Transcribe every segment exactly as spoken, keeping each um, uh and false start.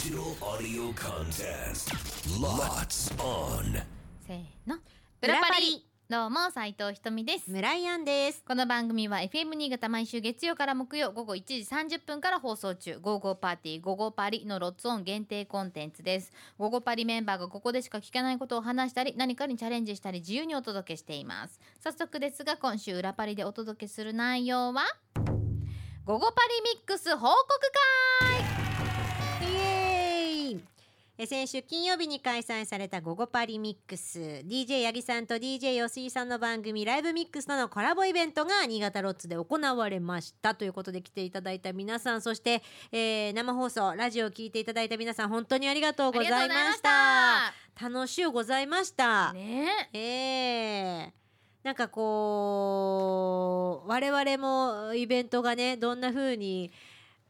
Digital Audio Contest Lots On せーの、裏パリ。どうも斉藤ひとみです。村井杏です。この番組は エフエム 新潟毎週月曜から木曜午後いちじさんじゅっぷんから放送中 Go!Go!Party! Go!Go!Party! のロッツオン限定コンテンツです。 Go!Go!Party! メンバーがここでしか聞けないことを話したり、何かにチャレンジしたり自由にお届けしています。早速ですが、今週裏パリでお届けする内容は Go!Go!Party! ミックス報告会。イエーイ。先週金曜日に開催されたゴゴパリミックス、 ディージェー 八木さんと ディージェー 吉井さんの番組ライブミックスとのコラボイベントが新潟ロッツで行われましたということで、来ていただいた皆さん、そして、えー、生放送ラジオを聞いていただいた皆さん、本当にありがとうございました。楽しゅうございましたね。えーなんかこう我々もイベントがね、どんな風に、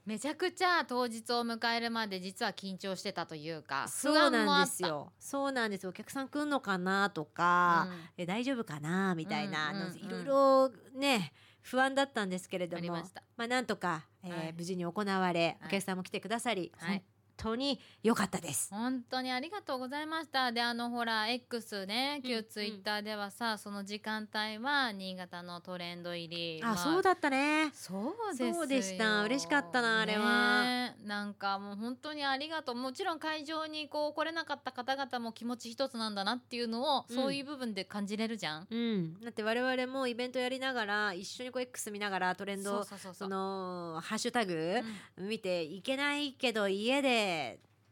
めちゃくちゃ当日を迎えるまで実は緊張してたというか、不安もあった。そうなんですよ。そうなんですよ。お客さん来んのかなとか、うん、え大丈夫かなみたいな、いろいろね不安だったんですけれども、ありました、まあ、なんとか、えーはい、無事に行われ、お客さんも来てくださり、はい、本当に良かったです。本当にありがとうございました。で、あのほら X ね、旧ツイッターではさ、うん、その時間帯は新潟のトレンド入り、あ、まあ、そうだったね。そうですよ。そうでした。嬉しかったな、あれは、ね、なんかもう本当にありがとう。もちろん会場にこう来れなかった方々も気持ち一つなんだなっていうのを、うん、そういう部分で感じれるじゃん、うん、だって我々もイベントやりながら、一緒にこう X 見ながらトレンド、そうそうそうそう、そのハッシュタグ、うん、見て、いけないけど家で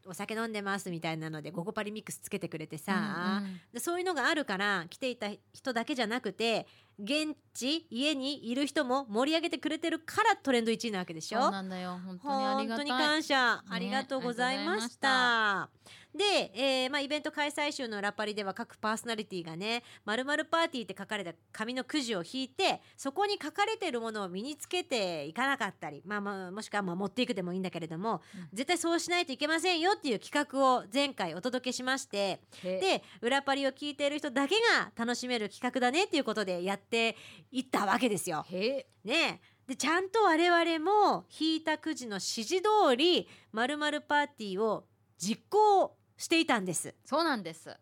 お酒飲んでますみたいなのでゴゴパリミックスつけてくれてさ、うんうん、でそういうのがあるから、来ていた人だけじゃなくて現地家にいる人も盛り上げてくれてるからトレンドいちいなわけでしょ。そうなんだよ。本当にありがたい。本当に感謝、ね、ありがとうございました。で、えーまあ、イベント開催週の裏パリでは、各パーソナリティがね、〇〇パーティーって書かれた紙のくじを引いて、そこに書かれてるものを身につけていかなかったり、まあまあ、もしくはまあ持っていくでもいいんだけれども、うん、絶対そうしないといけませんよっていう企画を前回お届けしまして、で裏パリを聞いている人だけが楽しめる企画だねっていうことでやっていったわけですよ。へー、ねえ、でちゃんと我々も引いたくじの指示通り〇〇パーティーを実行していたんです。そうなんです、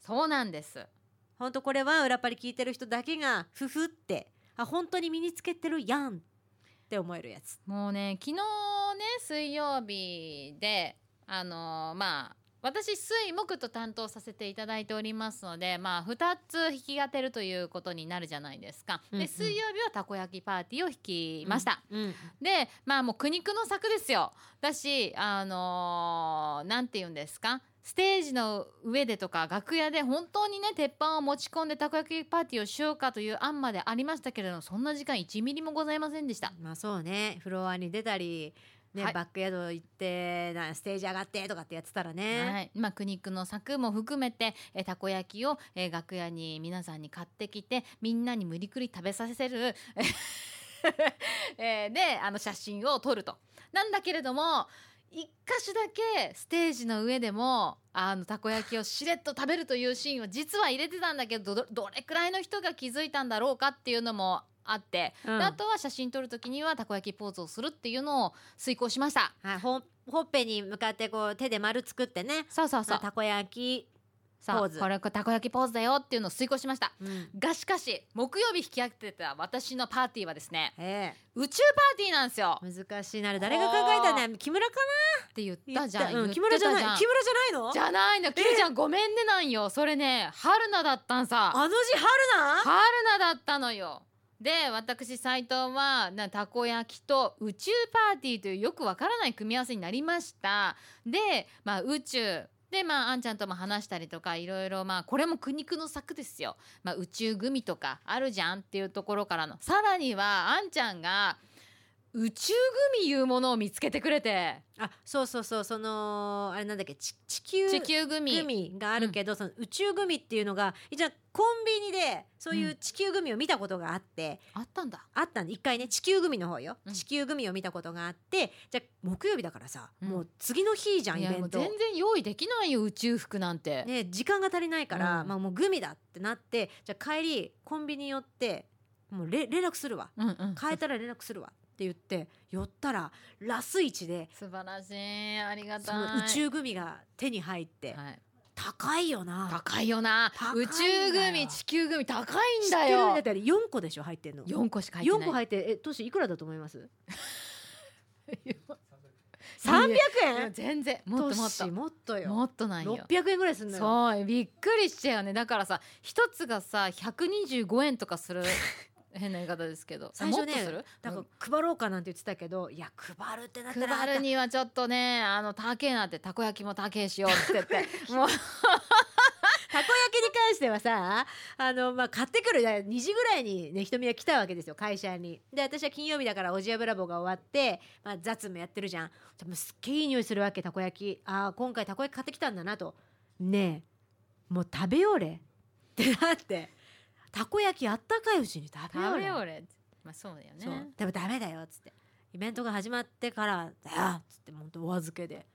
そうなんです。本当これは裏パリ聞いてる人だけがふふって、あ、本当に身につけてるやんって思えるやつ。もうね、昨日ね水曜日で、あのー、まあ私水木と担当させていただいておりますので、まあふたつ引き当てるということになるじゃないですか、うんうん、で水曜日はたこ焼きパーティーを引きました、うんうん、でまあもう苦肉の策ですよ。だし、あのー、なんて言うんですか、ステージの上でとか楽屋で本当にね鉄板を持ち込んでたこ焼きパーティーをしようかという案までありましたけれども、そんな時間いちミリもございませんでした。まあそうね、フロアに出たりね、はい、バックヤード行ってな、ステージ上がってとかってやってたらね、はい、まあ苦肉の策も含めて、えたこ焼きを、え楽屋に皆さんに買ってきて、みんなに無理くり食べさせるえで、あの写真を撮ると。なんだけれども、一箇所だけステージの上でもあのたこ焼きをしれっと食べるというシーンを実は入れてたんだけど、 ど, どれくらいの人が気づいたんだろうかっていうのもあって、うん、であとは写真撮るときにはたこ焼きポーズをするっていうのを遂行しました、はい、ほ, ほっぺに向かってこう手で丸作ってね、そうそうそう、たこ焼きポーズ、これたこ焼きポーズだよっていうのを遂行しました、うん、がしかし木曜日引き当てた私のパーティーはですね、えー、宇宙パーティーなんですよ。難しいな、あれ誰が考えたね、木村かなって言ったじゃん、うん、木村じゃない、木村じゃないのじゃないの、キルちゃんごめんね。なんよそれね、春菜だったんさ。あの字春菜、春菜だったのよ。で私斉藤はな、たこ焼きと宇宙パーティーというよくわからない組み合わせになりました。で、まあ、宇宙で、まあ、あんちゃんとも話したりとかいろいろ、まあ、これも苦肉の策ですよ、まあ、宇宙グミとかあるじゃんっていうところからの、さらにはあんちゃんが宇宙グミいうものを見つけてくれて、あ、そうそうそう、そのあれなんだっけ、ち地球、地球グミ、グミがあるけど、うん、その宇宙グミっていうのが、じゃあコンビニでそういう地球グミを見たことがあって、うん、あったんだ、あったんで一回ね、地球グミの方よ、うん、地球グミを見たことがあって、じゃあ木曜日だからさ、うん、もう次の日じゃん、イベント全然用意できないよ、宇宙服なんて、ね、時間が足りないから、うん、まあ、もうグミだってなって、じゃあ帰りコンビニ寄ってもう 連, 連絡するわ、うんうん、変えたら連絡するわって言って寄ったらラスイチで素晴らしい、ありがたい、その宇宙グミが手に入って、はい、高いよな高いよな宇宙グミ地球グミ高いんだよ。知ってるんだったらよんこでしょ入ってんの。よんこしか入ってない。よんこ入って、えトシいくらだと思います？さんびゃくえん。全然もっともっともっとよ、もっとないよ、ろっぴゃくえんぐらいすんのよ。そうびっくりしちゃうよね。だからさ一つがさひゃくにじゅうごえんとかする変な言い方ですけど最初ねなんか配ろうかなんて言ってたけど、いや配るってなったら配るにはちょっとねあの高えなって、たこ焼きも高えしようって言ってもうたこ焼きに関してはさあの、まあ、買ってくるにじぐらいにねひとみは来たわけですよ会社に。で私は金曜日だからおじやブラボーが終わって、まあ、雑務やってるじゃん。でもすっげえいい匂いするわけたこ焼き。あ今回たこ焼き買ってきたんだなと。ねえもう食べようれってなってたこ焼きあったかいうちに食べようれ食べようれ、まあ、そうだよね。そうでもダメだよっつってイベントが始まってからだよっつってもうお預けで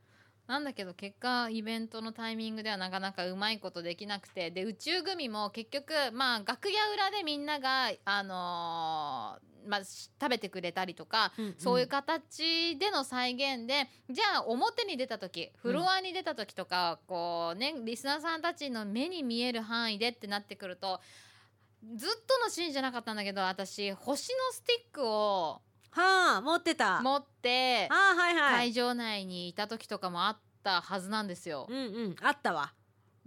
なんだけど結果イベントのタイミングではなかなかうまいことできなくて、で宇宙グミも結局まあ楽屋裏でみんながあのー、まあ食べてくれたりとか、うんうん、そういう形での再現で、じゃあ表に出た時フロアに出た時とか、うん、こうねリスナーさんたちの目に見える範囲でってなってくるとずっとのシーンじゃなかったんだけど私星のスティックをはあ、持ってた持って、はあはいはい、会場内にいた時とかもあったはずなんですよ、うんうん、あったわ。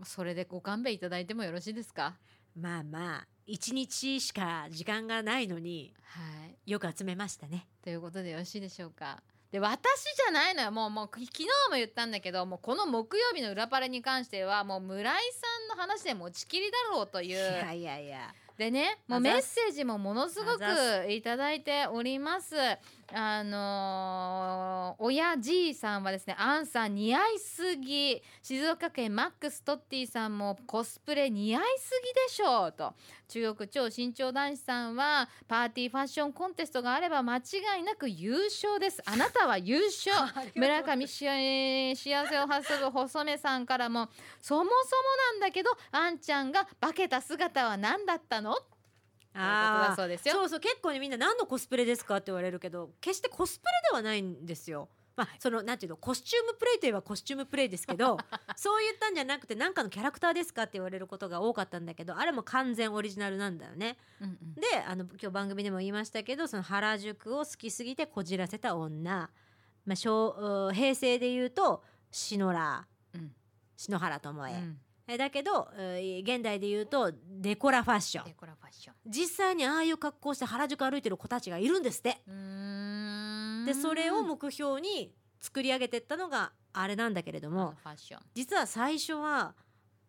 それでご勘弁いただいてもよろしいですか？まあまあいちにちしか時間がないのに、はい、よく集めましたねということでよろしいでしょうか。で私じゃないのよ。もうもう昨日も言ったんだけどもうこの木曜日の裏パレに関してはもう村井さんの話で持ちきりだろうという。いやいやいやでね、もうメッセージもものすごくいただいております。あのー、親爺さんはですね、アンさん似合いすぎ、静岡県マックストッティさんもコスプレ似合いすぎでしょうと、中国超身長男子さんはパーティーファッションコンテストがあれば間違いなく優勝です、あなたは優勝村上し幸せを発する細目さんからもそもそもなんだけどアンちゃんが化けた姿は何だったのあそうですよ。そうそう結構ねみんな何のコスプレですかって言われるけど決してコスプレではないんですよ。まあそのなんていうのコスチュームプレイといえばコスチュームプレイですけどそういったんじゃなくて何かのキャラクターですかって言われることが多かったんだけどあれも完全オリジナルなんだよね、うんうん、であの今日番組でも言いましたけどその原宿を好きすぎてこじらせた女、まあ、昭平成で言うと篠原、うん、篠原ともえ、うんだけど現代で言うとデコラファッション、デコラファッション実際にああいう格好して原宿歩いてる子たちがいるんですって。うーんでそれを目標に作り上げてったのがあれなんだけれどもファッション実は最初は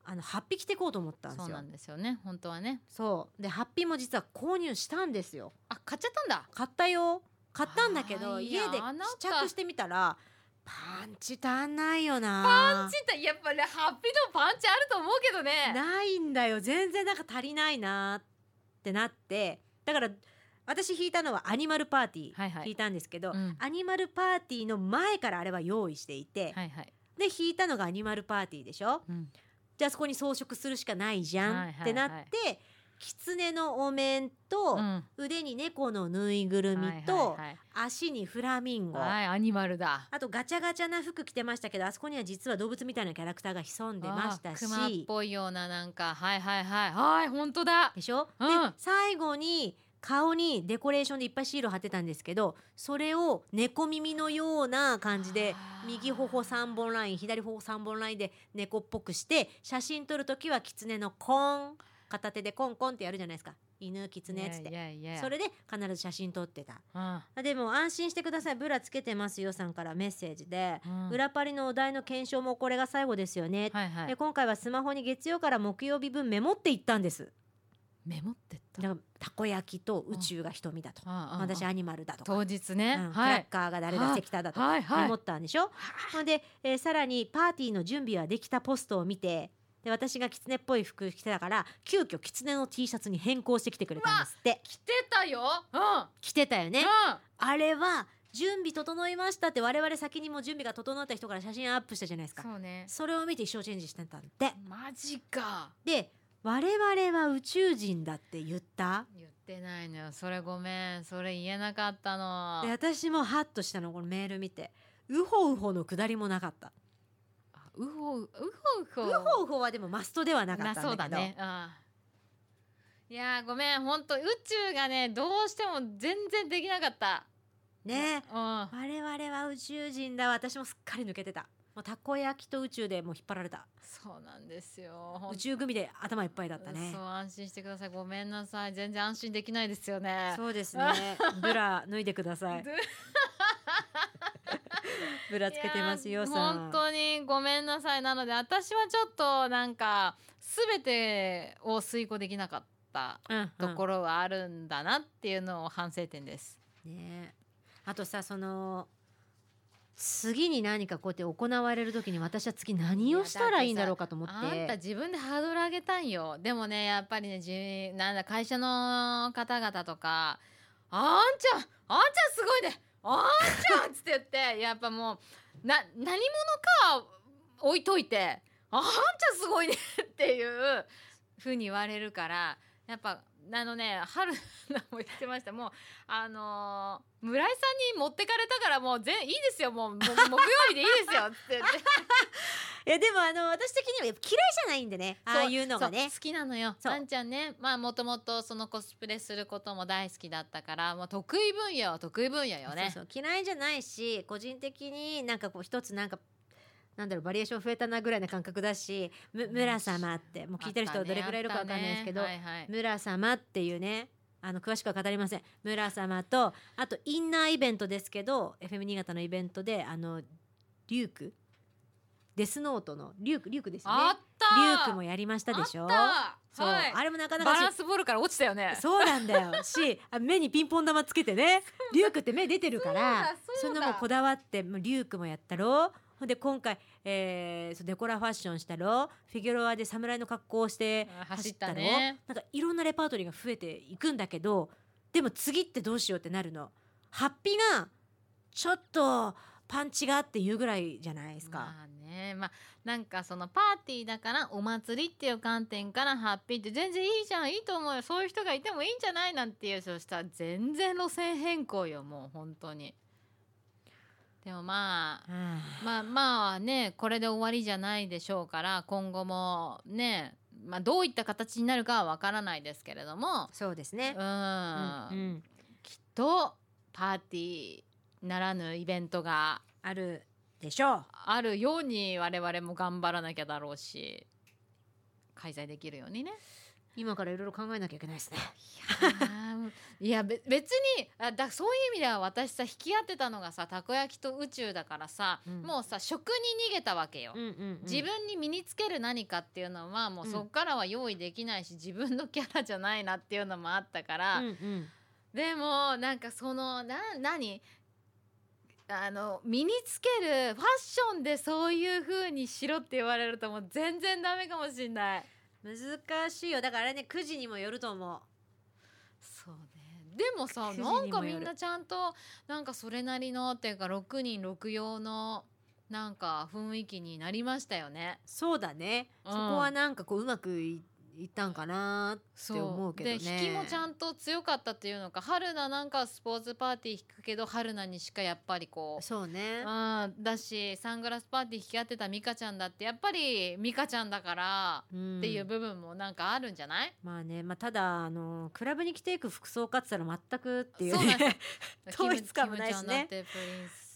あのハッピー着てこうと思ったんですよ。そうなんですよね本当はね。そうでハッピーも実は購入したんですよ。あ買っちゃったんだ。買ったよ買ったんだけど家で試着してみたらパンチ足んないよな。パンチってやっぱり、ね、ハッピーでもパンチあると思うけどね。ないんだよ全然なんか足りないなってなって、だから私弾いたのはアニマルパーティー、はいはい、弾いたんですけど、うん、アニマルパーティーの前からあれは用意していて、はいはい、で弾いたのがアニマルパーティーでしょ、うん、じゃあそこに装飾するしかないじゃん、はいはいはい、ってなって狐のお面と、うん、腕に猫のぬいぐるみと、はいはいはい、足にフラミンゴ、はい、アニマルだ。あとガチャガチャな服着てましたけどあそこには実は動物みたいなキャラクターが潜んでましたし、クマっぽいようななんかはいはいはいはい本当だでしょ、うん、で最後に顔にデコレーションでいっぱいシール貼ってたんですけどそれを猫耳のような感じで右頬さんぼんライン左頬さんぼんラインで猫っぽくして写真撮るときは狐のコーン片手でコンコンってやるじゃないですか犬キツネっつって、yeah, yeah, yeah. それで必ず写真撮ってた、うん、でも安心してくださいブラつけてますよさんからメッセージで、うん、裏パリのお題の検証もこれが最後ですよね、はいはい、で今回はスマホに月曜から木曜日分メモっていったんです。メモってっただからたこ焼きと宇宙が瞳だと、うん、私アニマルだとか当日ね、うんはい、クラッカーが誰だ関田だとか、はいはい、メモったんでしょ、はい、で、えー、さらにパーティーの準備はできたポストを見てで私が狐っぽい服着てたから急遽狐の T シャツに変更してきてくれたんですって。着てたよ、うん、着てたよね、うん、あれは準備整いましたって我々先にも準備が整った人から写真アップしたじゃないですか。 そうね、それを見て衣装チェンジしてたんでマジかで我々は宇宙人だって言った?言ってないのよ。それごめん、それ言えなかったの。で私もハッとしたの、このメール見て。ウホウホのくだりもなかった。あ、ウホウホウホウホはでもマストではなかったんだけど。そうだね。ああ、いやごめん、ほんと宇宙がねどうしても全然できなかったね。うん、我々は宇宙人だ。私もすっかり抜けてた。もうたこ焼きと宇宙でもう引っ張られた。そうなんですよ、宇宙組で頭いっぱいだったね。そう、安心してください、ごめんなさい。全然安心できないですよね。そうですねブラ脱いでくださいブラつけてますよさん。本当にごめんなさい。なので私はちょっとなんか全てを遂行できなかったところはあるんだなっていうのを反省点です、うんうん、ね。あとさ、その次に何かこうやって行われる時に私は次何をしたらいいんだろうかと思って。あんた自分でハードル上げたんよ。でもねやっぱりねじなんだ会社の方々とか、あんちゃんあんちゃんすごいねあんちゃんっつって言ってやっぱもうな何者か置いといてあんちゃんすごいねっていう風に言われるから、やっぱあのね春菜も言ってました。もうあのー、村井さんに持ってかれたからもう全いいですよ、もう木曜日でいいですよって言っていやでもあの私的にはやっぱ嫌いじゃないんでね、ああいうのがね好きなのよ。あんちゃんね、まあもともとそのコスプレすることも大好きだったから、もう得意分野は得意分野よね。そうそう嫌いじゃないし、個人的になんかこう一つなんかなんだろうバリエーション増えたなぐらいな感覚だし、村様ってもう聞いてる人はどれぐらいいるか分かんないですけど、ねねはいはい、村様っていうね、あの詳しくは語りません。村様とあとインナーイベントですけど エフエム 新潟のイベントであのリュークデスノートのリュークリュークですよね。あったリュークもやりましたでしょ。あった、はい、あれもなかなかバランスボールから落ちたよね。そうなんだよし目にピンポン玉つけてねリュークって目出てるからそんなもこだわってもうリュークもやったろ。で今回、えー、デコラファッションしたろ、フィギュアで侍の格好をして走ったろ、ね、なんかいろんなレパートリーが増えていくんだけど、でも次ってどうしようってなるの。ハッピーがちょっとパンチがっていうぐらいじゃないですか。まあね、まあ、なんかそのパーティーだからお祭りっていう観点からハッピーって全然いいじゃん、いいと思うよ、そういう人がいてもいいんじゃないなんていう。そうしたら全然路線変更よ、もう本当に。でもまあ、うん、まあまあねこれで終わりじゃないでしょうから、今後もね、まあ、どういった形になるかは分からないですけれども。そうですね、うん、うんうん、きっとパーティーならぬイベントがあるでしょう。あるように我々も頑張らなきゃだろうし、開催できるようにね今からいろいろ考えなきゃいけないですね。いや別にあだそういう意味では私さ引き合ってたのがさたこ焼きと宇宙だからさ、うん、もうさ食に逃げたわけよ、うんうんうん、自分に身につける何かっていうのはもうそっからは用意できないし、うん、自分のキャラじゃないなっていうのもあったから、うんうん、でもなんかそのな何あの身につけるファッションでそういう風にしろって言われるともう全然ダメかもしんない。難しいよ。だからあれねくじにもよると思う。そうね。でもさなんかみんなちゃんとなんかそれなりのっていうかろくにんろく用のなんか雰囲気になりましたよね。そうだね、うん、そこはなんかこううまくいったんかなって思うけどね。で引きもちゃんと強かったっていうのか、春菜なんかスポーツパーティー引くけど春菜にしかやっぱりこうそうね、うん、だしサングラスパーティー引き合ってた美香ちゃんだってやっぱり美香ちゃんだからっていう部分もなんかあるんじゃない。まあね、まあ、ただあのクラブに着ていく服装かって言ったら全くっていうね統一感もないしね。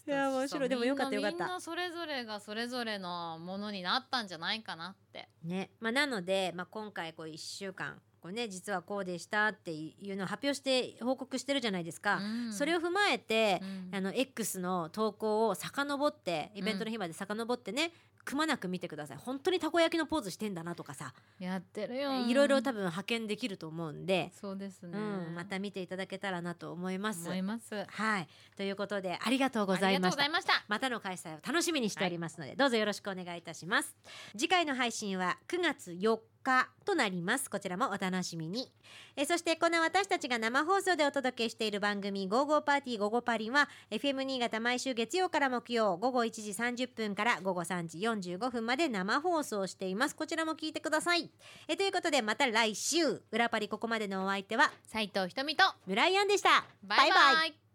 いや面白い。でもよかったよかった。みんなそれぞれがそれぞれのものになったんじゃないかなってね。まあ、なので、まあ、今回こういっしゅうかんこう、ね、実はこうでしたっていうのを発表して報告してるじゃないですか、うん、それを踏まえて、うん、あの X の投稿を遡ってイベントの日まで遡ってね、うん、くまなく見てください。本当にたこ焼きのポーズしてんだなとかさやってるよ。いろいろ多分派遣できると思うんで。そうですね、うん、また見ていただけたらなと思います思います、はい、ということでありがとうございました。ありがとうございました。またの開催を楽しみにしておりますので、はい、どうぞよろしくお願いいたします。次回の配信はくがつよっか日となります。こちらもお楽しみに。えそしてこの私たちが生放送でお届けしている番組 ゴーゴーパーティー ゴーゴーパリは エフエム 新潟毎週月曜から木曜午後いちじさんじゅっぷんから午後さんじよんじゅうごふんまで生放送しています。こちらも聞いてください。えということでまた来週裏パリ、ここまでのお相手は斉藤ひとみと村井杏でした。バイバイ、バイバイ。